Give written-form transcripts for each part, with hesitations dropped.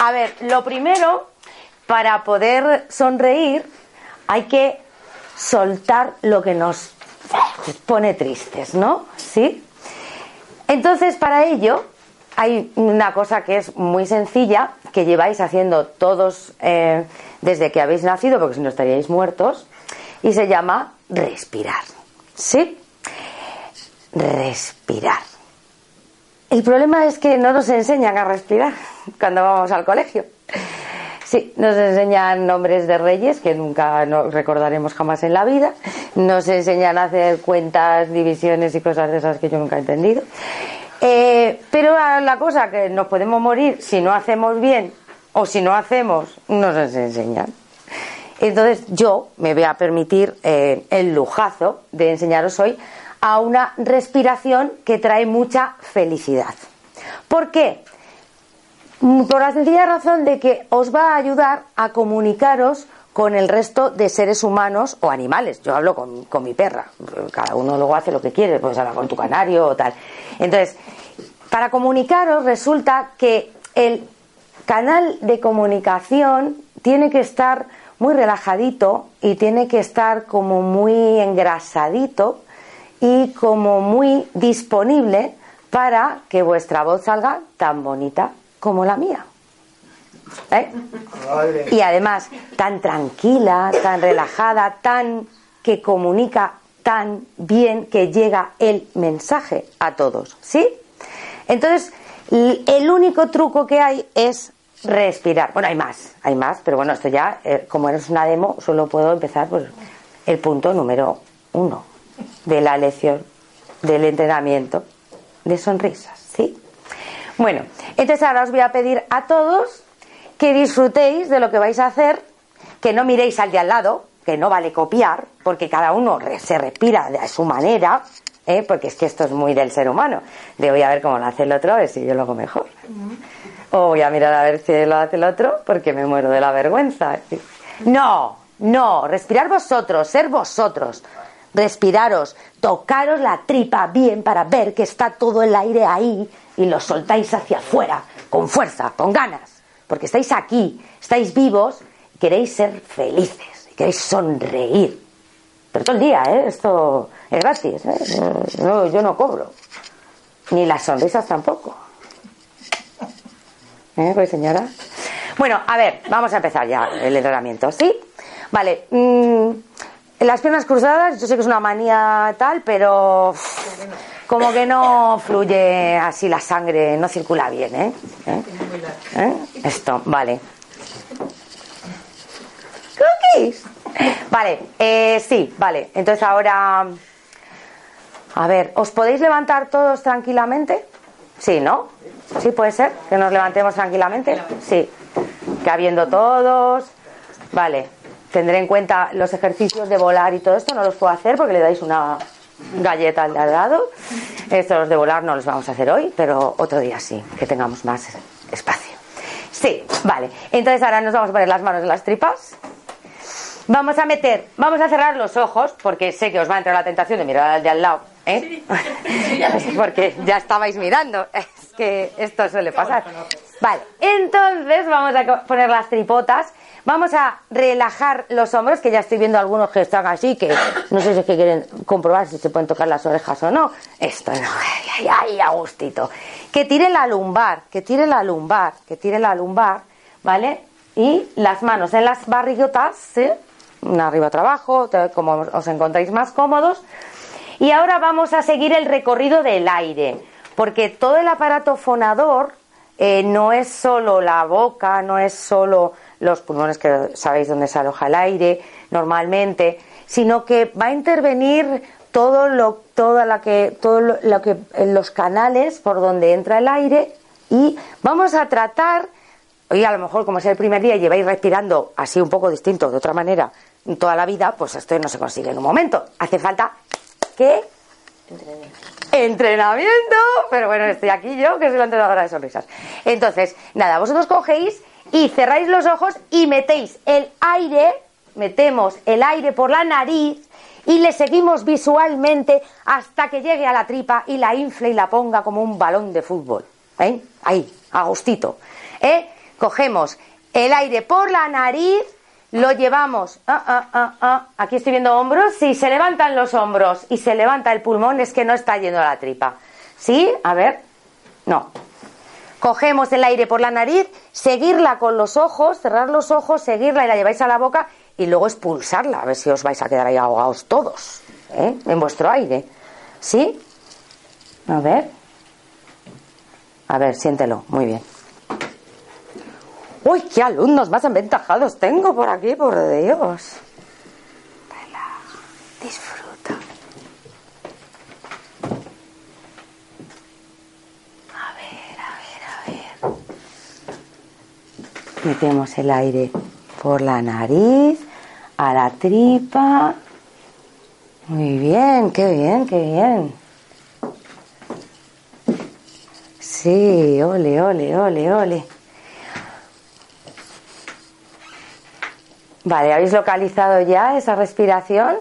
A ver, lo primero, para poder sonreír, hay que soltar lo que nos pone tristes, ¿no? ¿Sí? Entonces, para ello, hay una cosa que es muy sencilla, que lleváis haciendo todos desde que habéis nacido, porque si no estaríais muertos, y se llama respirar. ¿Sí? Respirar. El problema es que no nos enseñan a respirar cuando vamos al colegio. Sí, nos enseñan nombres de reyes que nunca recordaremos jamás en la vida. Nos enseñan a hacer cuentas, divisiones y cosas de esas que yo nunca he entendido. Pero la cosa que nos podemos morir si no hacemos bien o si no hacemos, no nos enseñan. Entonces yo me voy a permitir el lujazo de enseñaros hoy a una respiración que trae mucha felicidad. ¿Por qué? Por la sencilla razón de que os va a ayudar a comunicaros con el resto de seres humanos o animales. Yo hablo con mi perra, cada uno luego hace lo que quiere, pues habla con tu canario o tal. Entonces, para comunicaros resulta que el canal de comunicación tiene que estar muy relajadito y tiene que estar como muy engrasadito y como muy disponible para que vuestra voz salga tan bonita como la mía, ¿eh? Y además tan tranquila, tan relajada, tan que comunica tan bien que llega el mensaje a todos, ¿sí? Entonces el único truco que hay es respirar. Bueno, hay más, pero bueno, esto ya como es una demo, solo puedo empezar por el punto número 1 de la lección del entrenamiento de sonrisas, ¿sí? Bueno, entonces ahora os voy a pedir a todos que disfrutéis de lo que vais a hacer, que no miréis al de al lado, que no vale copiar, porque cada uno se respira de su manera, ¿eh? Porque es que esto es muy del ser humano, de voy a ver cómo lo hace el otro, a ver si yo lo hago mejor, o voy a mirar a ver si lo hace el otro, porque me muero de la vergüenza. No, respirar vosotros, ser vosotros. Respiraros, tocaros la tripa bien para ver que está todo el aire ahí y lo soltáis hacia afuera, con fuerza, con ganas, porque estáis aquí, estáis vivos, queréis ser felices, queréis sonreír, pero todo el día, esto es gratis, no, yo no cobro, ni las sonrisas tampoco, pues señora. Bueno, a ver, vamos a empezar ya el entrenamiento, ¿sí? Vale. Las piernas cruzadas, yo sé que es una manía tal, pero como que no fluye así la sangre, no circula bien, ¿Eh? Esto, vale. ¿Cookies? Vale, sí, vale. Entonces ahora, a ver, ¿os podéis levantar todos tranquilamente? Sí, ¿no? Sí, puede ser, que nos levantemos tranquilamente. Sí, que habiendo todos, vale. Tendré en cuenta los ejercicios de volar y todo esto, no los puedo hacer porque le dais una galleta al lado. Estos de volar no los vamos a hacer hoy, pero otro día sí, que tengamos más espacio. Sí, vale. Entonces ahora nos vamos a poner las manos en las tripas. Vamos a cerrar los ojos, porque sé que os va a entrar la tentación de mirar al de al lado, ¿eh? Sí. Porque ya estabais mirando, es que esto suele pasar. Vale, entonces vamos a poner las tripotas. Vamos a relajar los hombros, que ya estoy viendo algunos que están así, que no sé si es que quieren comprobar si se pueden tocar las orejas o no. Esto no, ay, a gustito. Que tire la lumbar, ¿vale? Y las manos en las barrigotas, ¿sí? Una arriba otra abajo, como os encontráis más cómodos. Y ahora vamos a seguir el recorrido del aire, porque todo el aparato fonador no es solo la boca, no es solo los pulmones, que sabéis dónde se aloja el aire normalmente, sino que va a intervenir los canales por donde entra el aire, y vamos a tratar, y a lo mejor como es el primer día y lleváis respirando así un poco distinto, de otra manera, toda la vida, pues esto no se consigue en un momento. Hace falta que... Entrenamiento. Pero bueno, estoy aquí yo, que soy la entrenadora de sonrisas. Entonces, nada, vosotros cogéis y cerráis los ojos y metéis el aire, metemos el aire por la nariz y le seguimos visualmente hasta que llegue a la tripa y la infle y la ponga como un balón de fútbol. ¿Eh? Ahí, a gustito. Cogemos el aire por la nariz, lo llevamos, aquí estoy viendo hombros, si se levantan los hombros y se levanta el pulmón es que no está yendo a la tripa, ¿sí? A ver, no, cogemos el aire por la nariz, seguirla con los ojos, cerrar los ojos, seguirla y la lleváis a la boca y luego expulsarla, a ver si os vais a quedar ahí ahogados todos, ¿eh? En vuestro aire, ¿sí? A ver, siéntelo, muy bien. ¡Uy, qué alumnos más aventajados tengo por aquí, por Dios! Relaja, disfruta. A ver. Metemos el aire por la nariz, a la tripa. Muy bien, qué bien, qué bien. Sí, ole, ole, ole, ole. Vale, ¿habéis localizado ya esa respiración?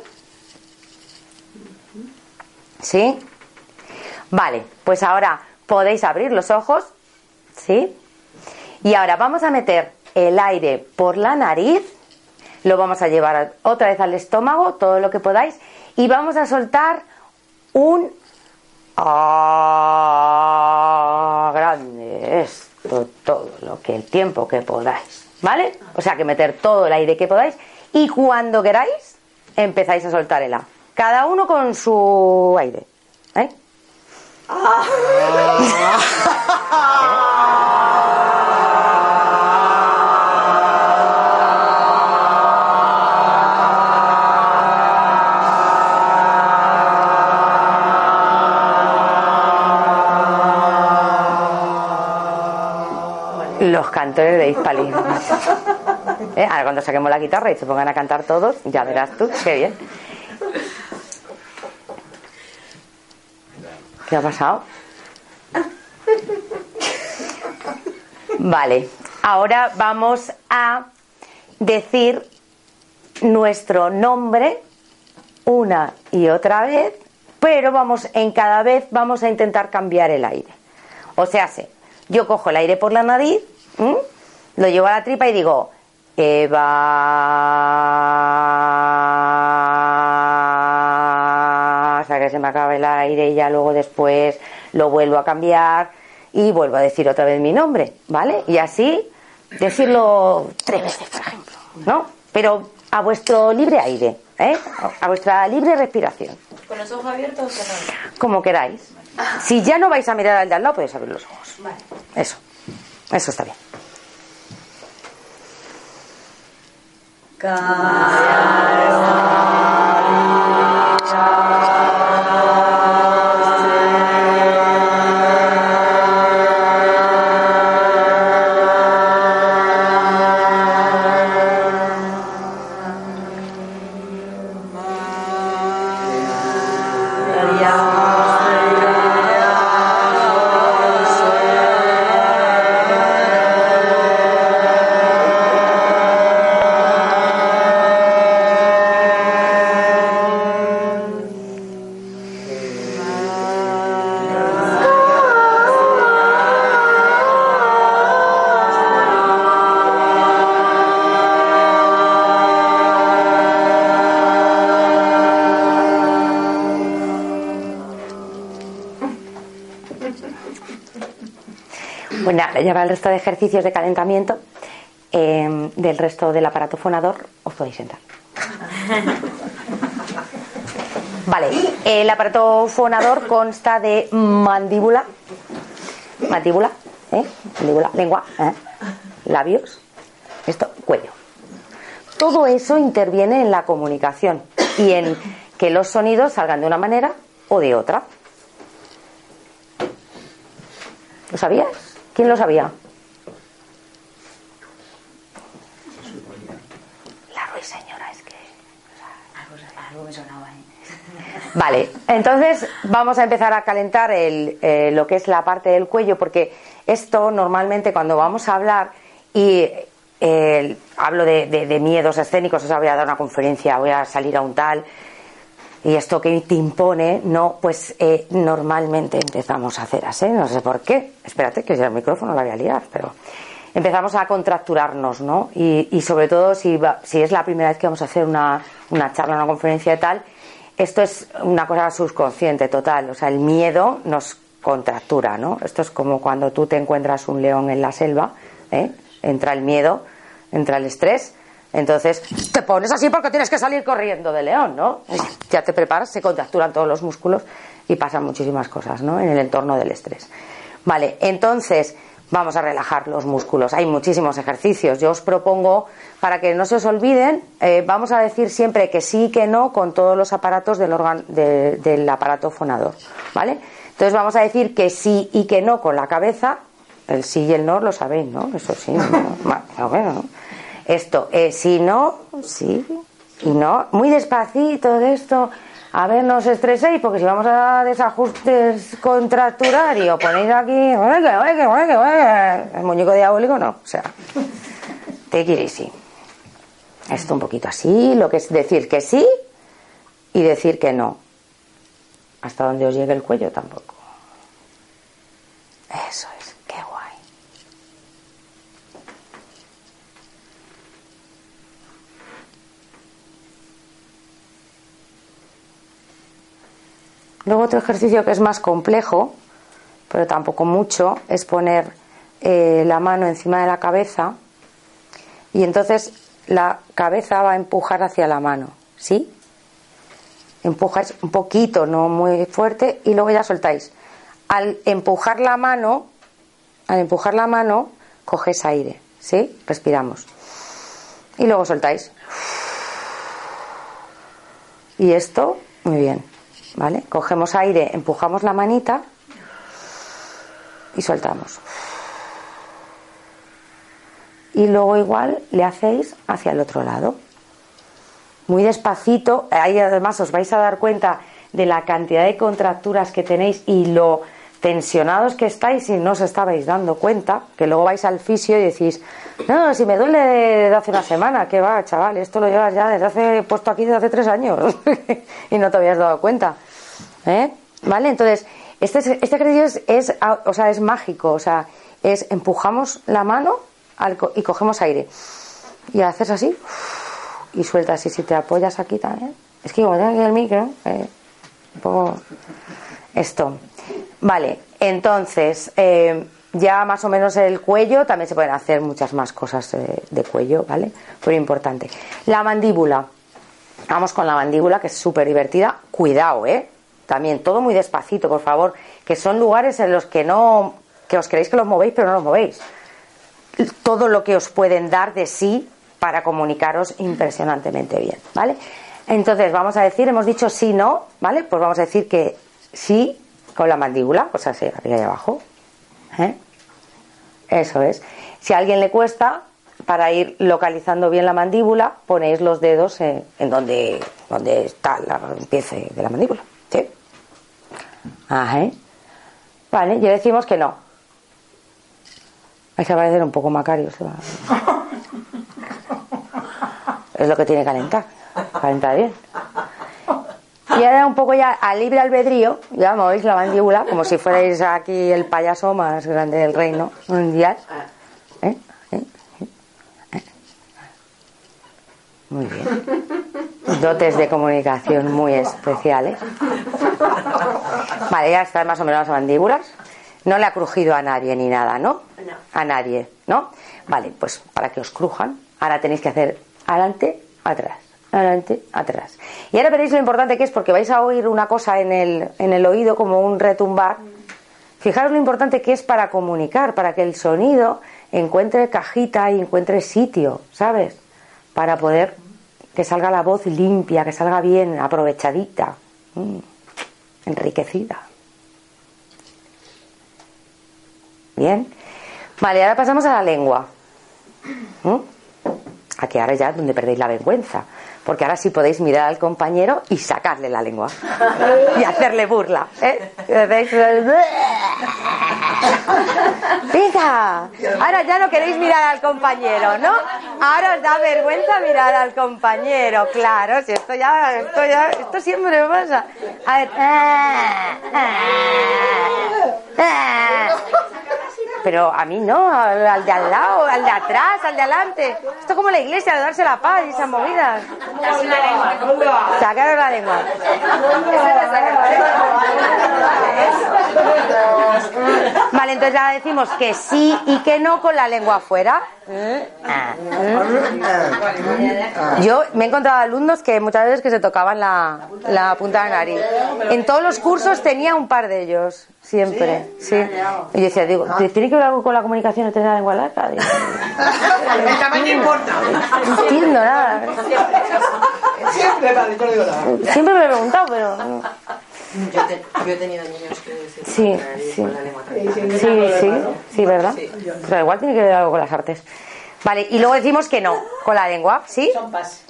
¿Sí? Vale, pues ahora podéis abrir los ojos, ¿sí? Y ahora vamos a meter el aire por la nariz, lo vamos a llevar otra vez al estómago, todo lo que podáis, y vamos a soltar un ¡ah! Grande, esto, todo lo que el tiempo que podáis. ¿Vale? O sea, que meter todo el aire que podáis y cuando queráis empezáis a soltar el A. Cada uno con su aire. ¿Eh? Ah. Los cantores de Hispali. Ahora cuando saquemos la guitarra y se pongan a cantar todos, ya verás tú, qué bien. ¿Qué ha pasado? Vale, ahora vamos a decir nuestro nombre una y otra vez, pero cada vez vamos a intentar cambiar el aire. O sea, yo cojo el aire por la nariz, lo llevo a la tripa y digo Eva, hasta que se me acaba el aire, y ya luego después lo vuelvo a cambiar y vuelvo a decir otra vez mi nombre, ¿vale? Y así decirlo 3 veces, por ejemplo, ¿no? Pero a vuestro libre aire, ¿eh? A vuestra libre respiración. ¿Con los ojos abiertos o cerrados? Como queráis. Si ya no vais a mirar al de al lado, podéis abrir los ojos. Vale. Eso está bien. Bueno, ya va el resto de ejercicios de calentamiento del resto del aparato fonador. Os podéis sentar. Vale, el aparato fonador consta de mandíbula, lengua, labios, esto, cuello. Todo eso interviene en la comunicación y en que los sonidos salgan de una manera o de otra. ¿Lo sabías? ¿Quién lo sabía? La ruiseñora, es que... algo me sonaba. Vale, entonces vamos a empezar a calentar lo que es la parte del cuello, porque esto normalmente cuando vamos a hablar y... hablo de miedos escénicos, o sea, voy a dar una conferencia, voy a salir a un tal, y esto que te impone, no, pues normalmente empezamos a hacer así, no sé por qué, espérate que el micrófono la voy a liar, pero empezamos a contracturarnos, ¿no? Y sobre todo si es la primera vez que vamos a hacer una charla, una conferencia y tal, esto es una cosa subconsciente total, o sea, el miedo nos contractura, ¿no? Esto es como cuando tú te encuentras un león en la selva, ¿eh? Entra el miedo, entra el estrés, entonces te pones así porque tienes que salir corriendo de león, ¿no? Ya te preparas, se contracturan todos los músculos y pasan muchísimas cosas, ¿no? En el entorno del estrés. Vale, entonces vamos a relajar los músculos. Hay muchísimos ejercicios. Yo os propongo, para que no se os olviden, vamos a decir siempre que sí y que no con todos los aparatos del aparato fonador, ¿vale? Entonces vamos a decir que sí y que no con la cabeza. El sí y el no lo sabéis, ¿no? Eso sí, ¿no? Bueno, ¿no? Esto, si no, sí y no. Muy despacito de esto. A ver, no os estreséis, porque si vamos a desajustes contracturar y os ponéis aquí... El muñeco diabólico, no. O sea, take it easy. Esto un poquito así, lo que es decir que sí y decir que no. Hasta donde os llegue el cuello tampoco. Eso es. Luego otro ejercicio que es más complejo, pero tampoco mucho, es poner la mano encima de la cabeza y entonces la cabeza va a empujar hacia la mano, ¿sí? Empujáis un poquito, no muy fuerte, y luego ya soltáis. Al empujar la mano, cogéis aire, ¿sí? Respiramos. Y luego soltáis. Y esto, muy bien. ¿Vale? Cogemos aire, empujamos la manita y soltamos. Y luego igual le hacéis hacia el otro lado. Muy despacito. Ahí además os vais a dar cuenta de la cantidad de contracturas que tenéis y lo tensionados que estáis y no os estabais dando cuenta, que luego vais al fisio y decís, no, si me duele desde hace una semana, que va, chaval, esto lo llevas ya puesto aquí desde hace 3 años y no te habías dado cuenta. ¿Eh? ¿Vale? Entonces, este ejercicio es mágico, o sea, es empujamos la mano y cogemos aire. Y haces así, y sueltas, y si te apoyas aquí también. Es que como tengo aquí el micro, un poco esto. Vale, entonces, ya más o menos el cuello, también se pueden hacer muchas más cosas de cuello, ¿vale? Pero importante. La mandíbula. Vamos con la mandíbula, que es súper divertida. Cuidado, ¿eh? También, todo muy despacito, por favor, que son lugares en los que no, que os creéis que los movéis, pero no los movéis. Todo lo que os pueden dar de sí para comunicaros impresionantemente bien, ¿vale? Entonces, vamos a decir, hemos dicho sí, no, ¿vale? Pues vamos a decir que sí con la mandíbula, pues así, arriba y abajo. ¿Eh? Eso es. Si a alguien le cuesta, para ir localizando bien la mandíbula, ponéis los dedos en donde está el empiece de la mandíbula. ¿Sí? Ajá. Vale, ya decimos que no. Hay que parecer un poco Macario. Es lo que tiene que calentar bien. Y ahora un poco ya a libre albedrío, ya movéis la mandíbula, como si fuerais aquí el payaso más grande del reino mundial. Muy bien. Dotes de comunicación muy especiales. Vale, ya están más o menos las mandíbulas. No le ha crujido a nadie ni nada, ¿no? No. A nadie, ¿no? Vale, pues para que os crujan, ahora tenéis que hacer adelante, atrás. Adelante, atrás. Y ahora veréis lo importante que es, porque vais a oír una cosa en el oído como un retumbar. Fijaros lo importante que es para comunicar, para que el sonido encuentre cajita y encuentre sitio, ¿sabes? para poder que salga la voz limpia, que salga bien, aprovechadita, enriquecida. Bien. Vale, ahora pasamos a la lengua. Aquí ahora ya es donde perdéis la vergüenza, porque ahora sí podéis mirar al compañero y sacarle la lengua y hacerle burla, ¿eh? Venga, ahora ya no queréis mirar al compañero, ¿no? Ahora os da vergüenza mirar al compañero, claro, si esto siempre me pasa. A ver, pero a mí no, al de al lado, al de atrás, al de adelante. Esto es como la iglesia, de darse la paz y esas movidas. Sacaros la lengua. Vale, entonces ya decimos que sí y que no con la lengua afuera. Yo me he encontrado alumnos que muchas veces que se tocaban la punta de la nariz. En todos los cursos tenía un par de ellos. Siempre, sí. Y yo decía, digo, ¿tiene que ver algo con la comunicación? ¿No tiene nada en Guadalajara? El tamaño importa. No entiendo nada. Siempre me lo he preguntado, pero... Yo he tenido niños que... Sí. Sí, ¿verdad? O sea, igual tiene que ver algo con las artes. Vale, y luego decimos que no, con la lengua, ¿sí? Son paz.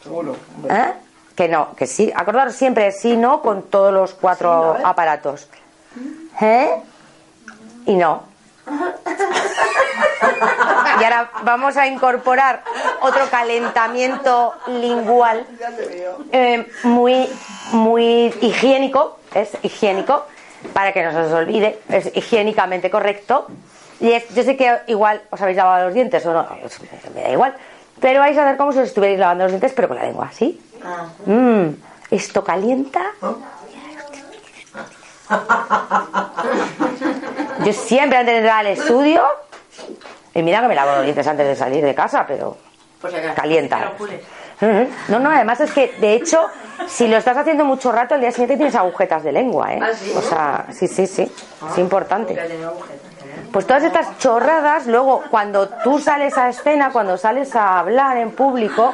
Seguro. ¿Eh? Que no, que sí. Acordaros siempre, sí, no, con todos los 4 aparatos. ¿Eh? Y no. Y ahora vamos a incorporar otro calentamiento lingual muy higiénico, es higiénico, para que no se os olvide, es higiénicamente correcto. Y es, yo sé que igual os habéis lavado los dientes o no, me da igual, pero vais a hacer como si os estuvierais lavando los dientes pero con la lengua, ¿sí? Esto calienta. Yo siempre antes de entrar al estudio, y mira que me lavo los dientes antes de salir de casa, pero calienta. No, además es que de hecho, si lo estás haciendo mucho rato, el día siguiente tienes agujetas de lengua, ¿eh? O sea, sí, es importante. Pues todas estas chorradas, luego cuando tú sales a escena, cuando sales a hablar en público,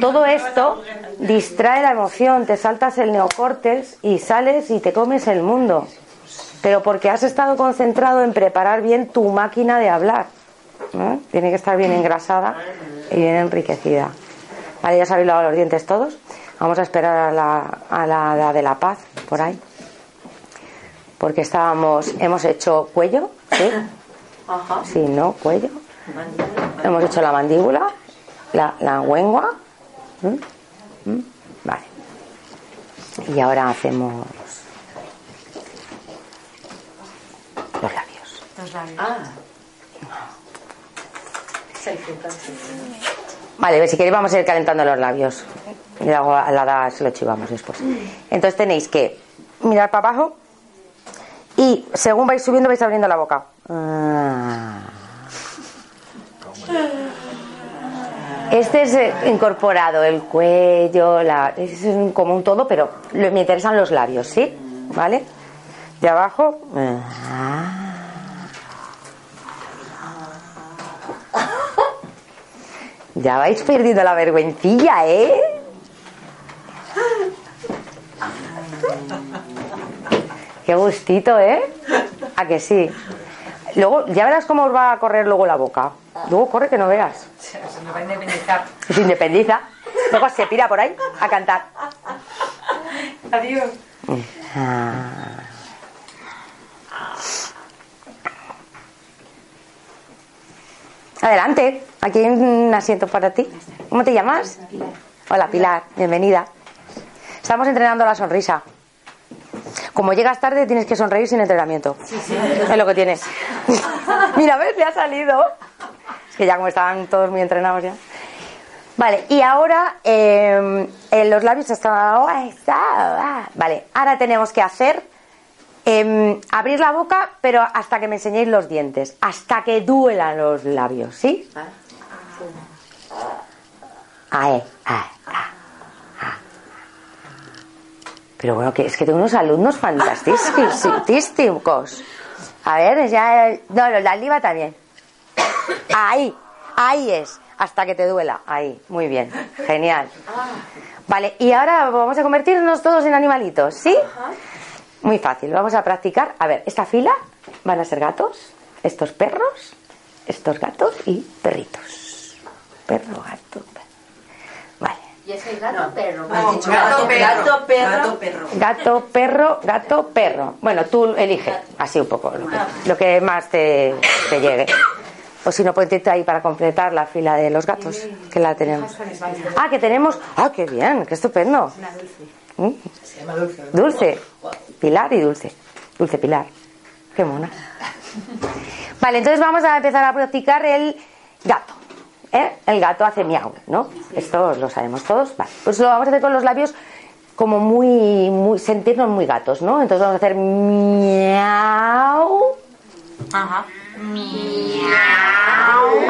todo esto distrae la emoción, te saltas el neocórtex y sales y te comes el mundo. Pero porque has estado concentrado en preparar bien tu máquina de hablar, ¿no? Tiene que estar bien engrasada y bien enriquecida. Vale, ya os habéis lavado los dientes todos. Vamos a esperar a la de la paz, por ahí. Porque hemos hecho cuello, ¿sí? Ajá. Sí, no, cuello. Hemos hecho la mandíbula. La lengua. Vale. Y ahora hacemos los labios. Los labios. Vale, si queréis vamos a ir calentando los labios. Y luego a la edad se lo chivamos después. Entonces tenéis que mirar para abajo y según vais subiendo vais abriendo la boca. Este es incorporado, el cuello, es como un todo, pero me interesan los labios, ¿sí? ¿Vale? De abajo. Ya vais perdiendo la vergüencilla, ¿eh? Qué gustito, ¿eh? ¿A que sí? Luego, ya verás cómo os va a correr luego la boca. Luego corre que no veas. Se nos va a independizar. Se independiza. Luego se pira por ahí a cantar. Adiós. Adelante. Aquí hay un asiento para ti. ¿Cómo te llamas? Pilar. Hola, Pilar. Bienvenida. Estamos entrenando la sonrisa. Como llegas tarde tienes que sonreír sin entrenamiento. Sí. Es lo que tienes. Mira, ¿ves? Te ha salido. Es que ya como estaban todos muy entrenados ya. Vale, y ahora en los labios está. Vale, ahora tenemos que hacer abrir la boca, pero hasta que me enseñéis los dientes, hasta que duelan los labios, ¿sí? Pero bueno, que es que tengo unos alumnos fantásticos. A ver, ya... No, la liva también. Ahí es. hasta que te duela. Ahí, muy bien, genial. Vale, y ahora vamos a convertirnos todos en animalitos, ¿sí? Muy fácil, vamos a practicar. A ver, esta fila van a ser gatos, estos perros, estos gatos y perritos. Perro, gato, perro. Vale. ¿Y es el gato o perro? No, gato, perro, perro. Gato, perro, gato, perro. Bueno, tú elige, así un poco, lo que más te llegue. O si no, ponte ahí para completar la fila de los gatos, que la tenemos. Ah, que tenemos. Ah, qué bien, qué estupendo. Se llama Dulce. Dulce. Pilar y Dulce. Dulce Pilar. Qué mona. Vale, entonces vamos a empezar a practicar el gato. El gato hace miau, ¿no? Esto lo sabemos todos. Vale. Pues lo vamos a hacer con los labios como muy sentirnos muy gatos, ¿no? Entonces vamos a hacer miau. Ajá. Miau.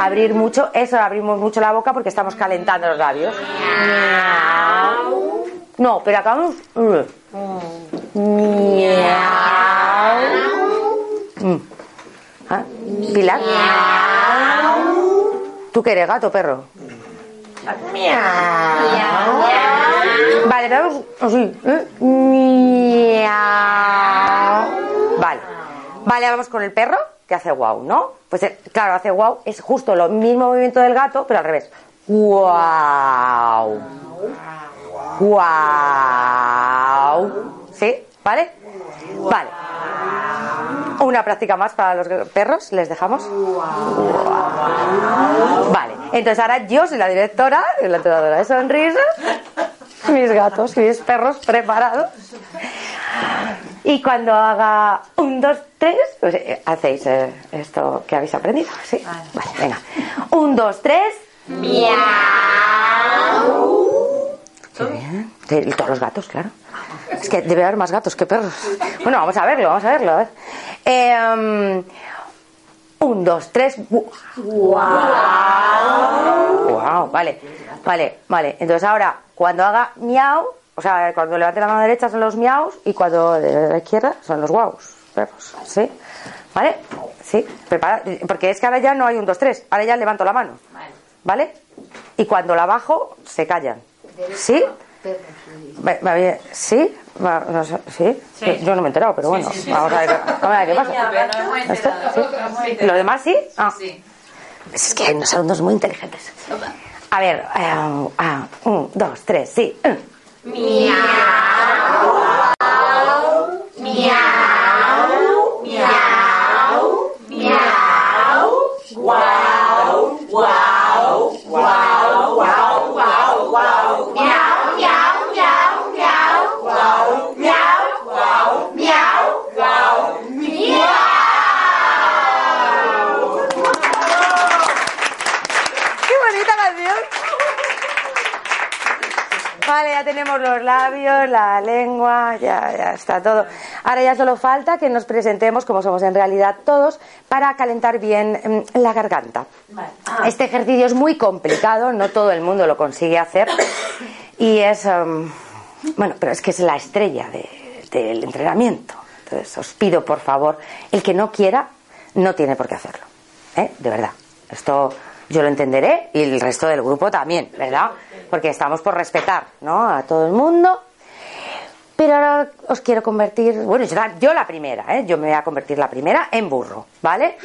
Abrir mucho, eso, abrimos mucho la boca porque estamos calentando los labios. Miau. No, pero acabamos. Miau. ¿Ah? Pilar. Miau. ¿Tú qué eres, gato o perro? Miau. Vale, vamos así. Miau. Vale, vamos con el perro, que hace guau, ¿no? Pues claro, hace guau, es justo lo mismo movimiento del gato, pero al revés. Guau. Guau. ¿Sí? ¿Vale? Vale. Una práctica más para los perros, les dejamos. Guau. Vale, entonces ahora yo soy la directora de sonrisas, mis gatos y mis perros preparados. Y cuando haga 1, 2, 3, pues hacéis esto que habéis aprendido, ¿sí? Vale, venga. 1, 2, 3. ¡Miau! Qué bien. Todos los gatos, claro. Es que debe haber más gatos que perros. Bueno, vamos a verlo. A ver. 1, 2, 3. ¡Guau! ¡Guau! Vale. Entonces ahora, cuando haga miau, o sea, cuando levante la mano derecha son los miaus y cuando de la izquierda son los guaus, perros, ¿sí? ¿Vale? Sí, prepara, porque es que ahora ya no hay 1, 2, 3, ahora ya levanto la mano, ¿vale? Y cuando la bajo, se callan, ¿sí? ¿Sí? ¿Sí? Yo no me he enterado, pero bueno, vamos a ver qué pasa. ¿Sí? ¿Los demás sí? Ah. Es que no son dos muy inteligentes. A ver, 1, 2, 3, sí. Miau, miau, miau, miau, guau, guau, guau, guau, guau, guau, miau, miau, miau, miau, guau, miau, guau, miau, guau, miau. ¡Qué bonita canción! Vale, ya tenemos los labios, la lengua, ya está todo. Ahora ya solo falta que nos presentemos como somos en realidad todos para calentar bien la garganta. Este ejercicio es muy complicado, no todo el mundo lo consigue hacer y es, bueno, pero es que es la estrella del entrenamiento. Entonces os pido por favor, el que no quiera no tiene por qué hacerlo, ¿eh? De verdad, esto yo lo entenderé y el resto del grupo también, ¿verdad? Porque estamos por respetar, ¿no? A todo el mundo. Pero ahora os quiero convertir... Bueno, yo la primera, ¿eh? Yo me voy a convertir la primera en burro, ¿vale?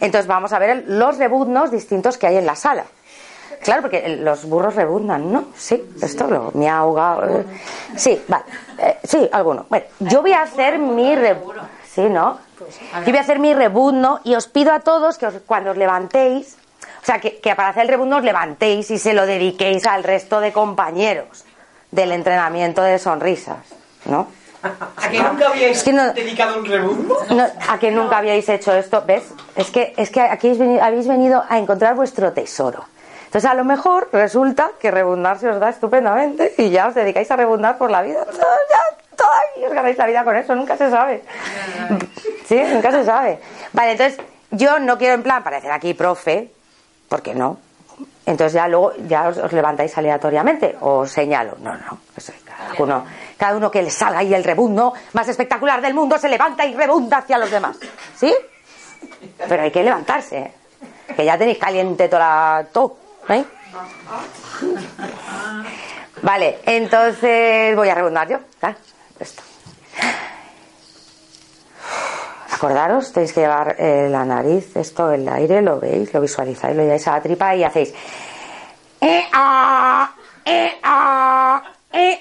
Entonces vamos a ver los rebuznos distintos que hay en la sala. Claro, porque los burros rebuznan, ¿no? Sí, esto lo miauga... Sí, vale. Sí, alguno. Bueno, yo voy a hacer mi... Sí, ¿no? Yo voy a hacer mi rebuzno y os pido a todos que cuando os levantéis... O sea, que para hacer el rebuzno os levantéis y se lo dediquéis al resto de compañeros del entrenamiento de sonrisas, ¿no? ¿A que nunca habíais dedicado un rebuzno? No, a que nunca habíais hecho esto, ¿ves? Es que aquí habéis venido a encontrar vuestro tesoro. Entonces, a lo mejor resulta que rebuznar se os da estupendamente y ya os dedicáis a rebuznar por la vida. Y os ganáis la vida con eso, nunca se sabe. Sí, nunca se sabe. Vale, entonces, yo no quiero en plan parecer aquí profe... ¿Por qué no? Entonces ya luego ya os levantáis aleatoriamente o os señalo. No. Eso, cada uno que le salga ahí el rebuzno más espectacular del mundo se levanta y rebunda hacia los demás. ¿Sí? Pero hay que levantarse. Que ya tenéis caliente toda ¿Veis? Vale, entonces voy a rebundar yo. Esto. Acordaros, tenéis que llevar la nariz, esto, el aire, lo veis, lo visualizáis, lo lleváis a la tripa y hacéis ¡ea! ¡Ea! ¡Ea!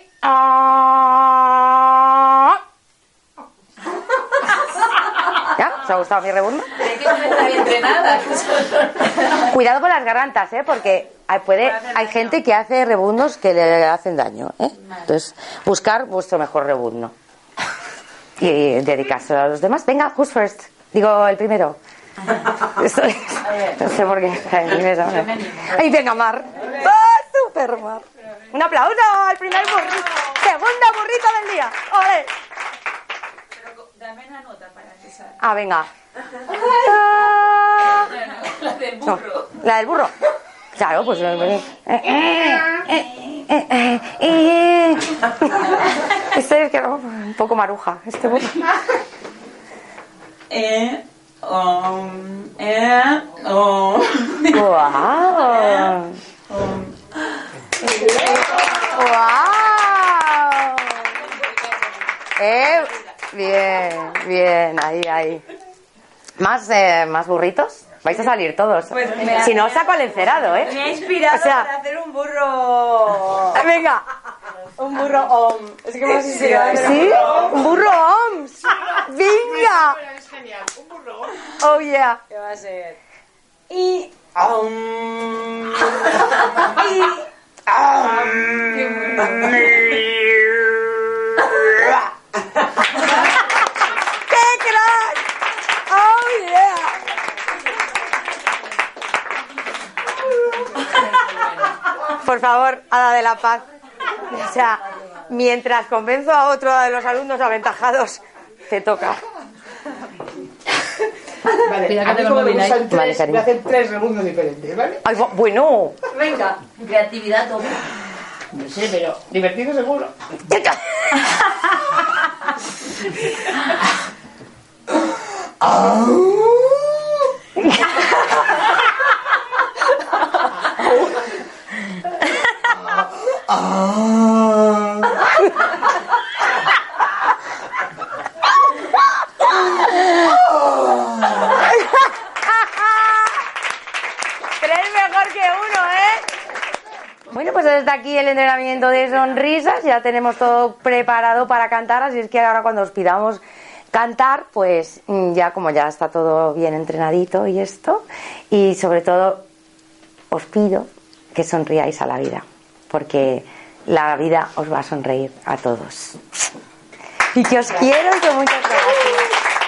¿Ya? ¿Os ha gustado mi rebunda? Cuidado con las gargantas, porque hay gente que hace rebundos que le hacen daño, Entonces, buscar vuestro mejor rebundo y dedicárselo a los demás. Venga, who's first? Digo, el primero. No sé por qué. Ay, venga, Mar. ¡Oh, super Mar! Un aplauso al primer burrito. Segunda burrito del día. ¡Ole! Pero dame una nota para empezar. Ah, venga. La del burro. No, la del burro. Claro, pues. Este es que era un poco maruja, este burro. ¡Guau! ¡Guau! Bien, bien, ahí. ¿Más burritos? Vais a salir todos. Pues si no, saco al encerado, ¿eh? Me ha inspirado para hacer un burro. Venga. Un burro om. Es que me has inspirado. ¿Sí? Un burro om. Venga. Es genial. Un burro om. Oh, yeah. ¿Qué va a ser? Y om. Y om. ¡Qué crack! Oh, yeah. Por favor, a la de la paz. O sea, mientras convenzo a otro de los alumnos aventajados, te toca. Vale, que a mí como me gustan tres, me hacen tres segundos diferentes, ¿vale? Ay, bueno. Venga, creatividad todo. No sé, pero divertido seguro. Tres mejor que uno, Bueno, pues hasta aquí el entrenamiento de sonrisas. Ya tenemos todo preparado para cantar, así es que ahora cuando os pidamos cantar, pues ya como ya está todo bien entrenadito y esto, y sobre todo os pido que sonriáis a la vida, porque la vida os va a sonreír a todos. Y que os quiero y que muchas gracias.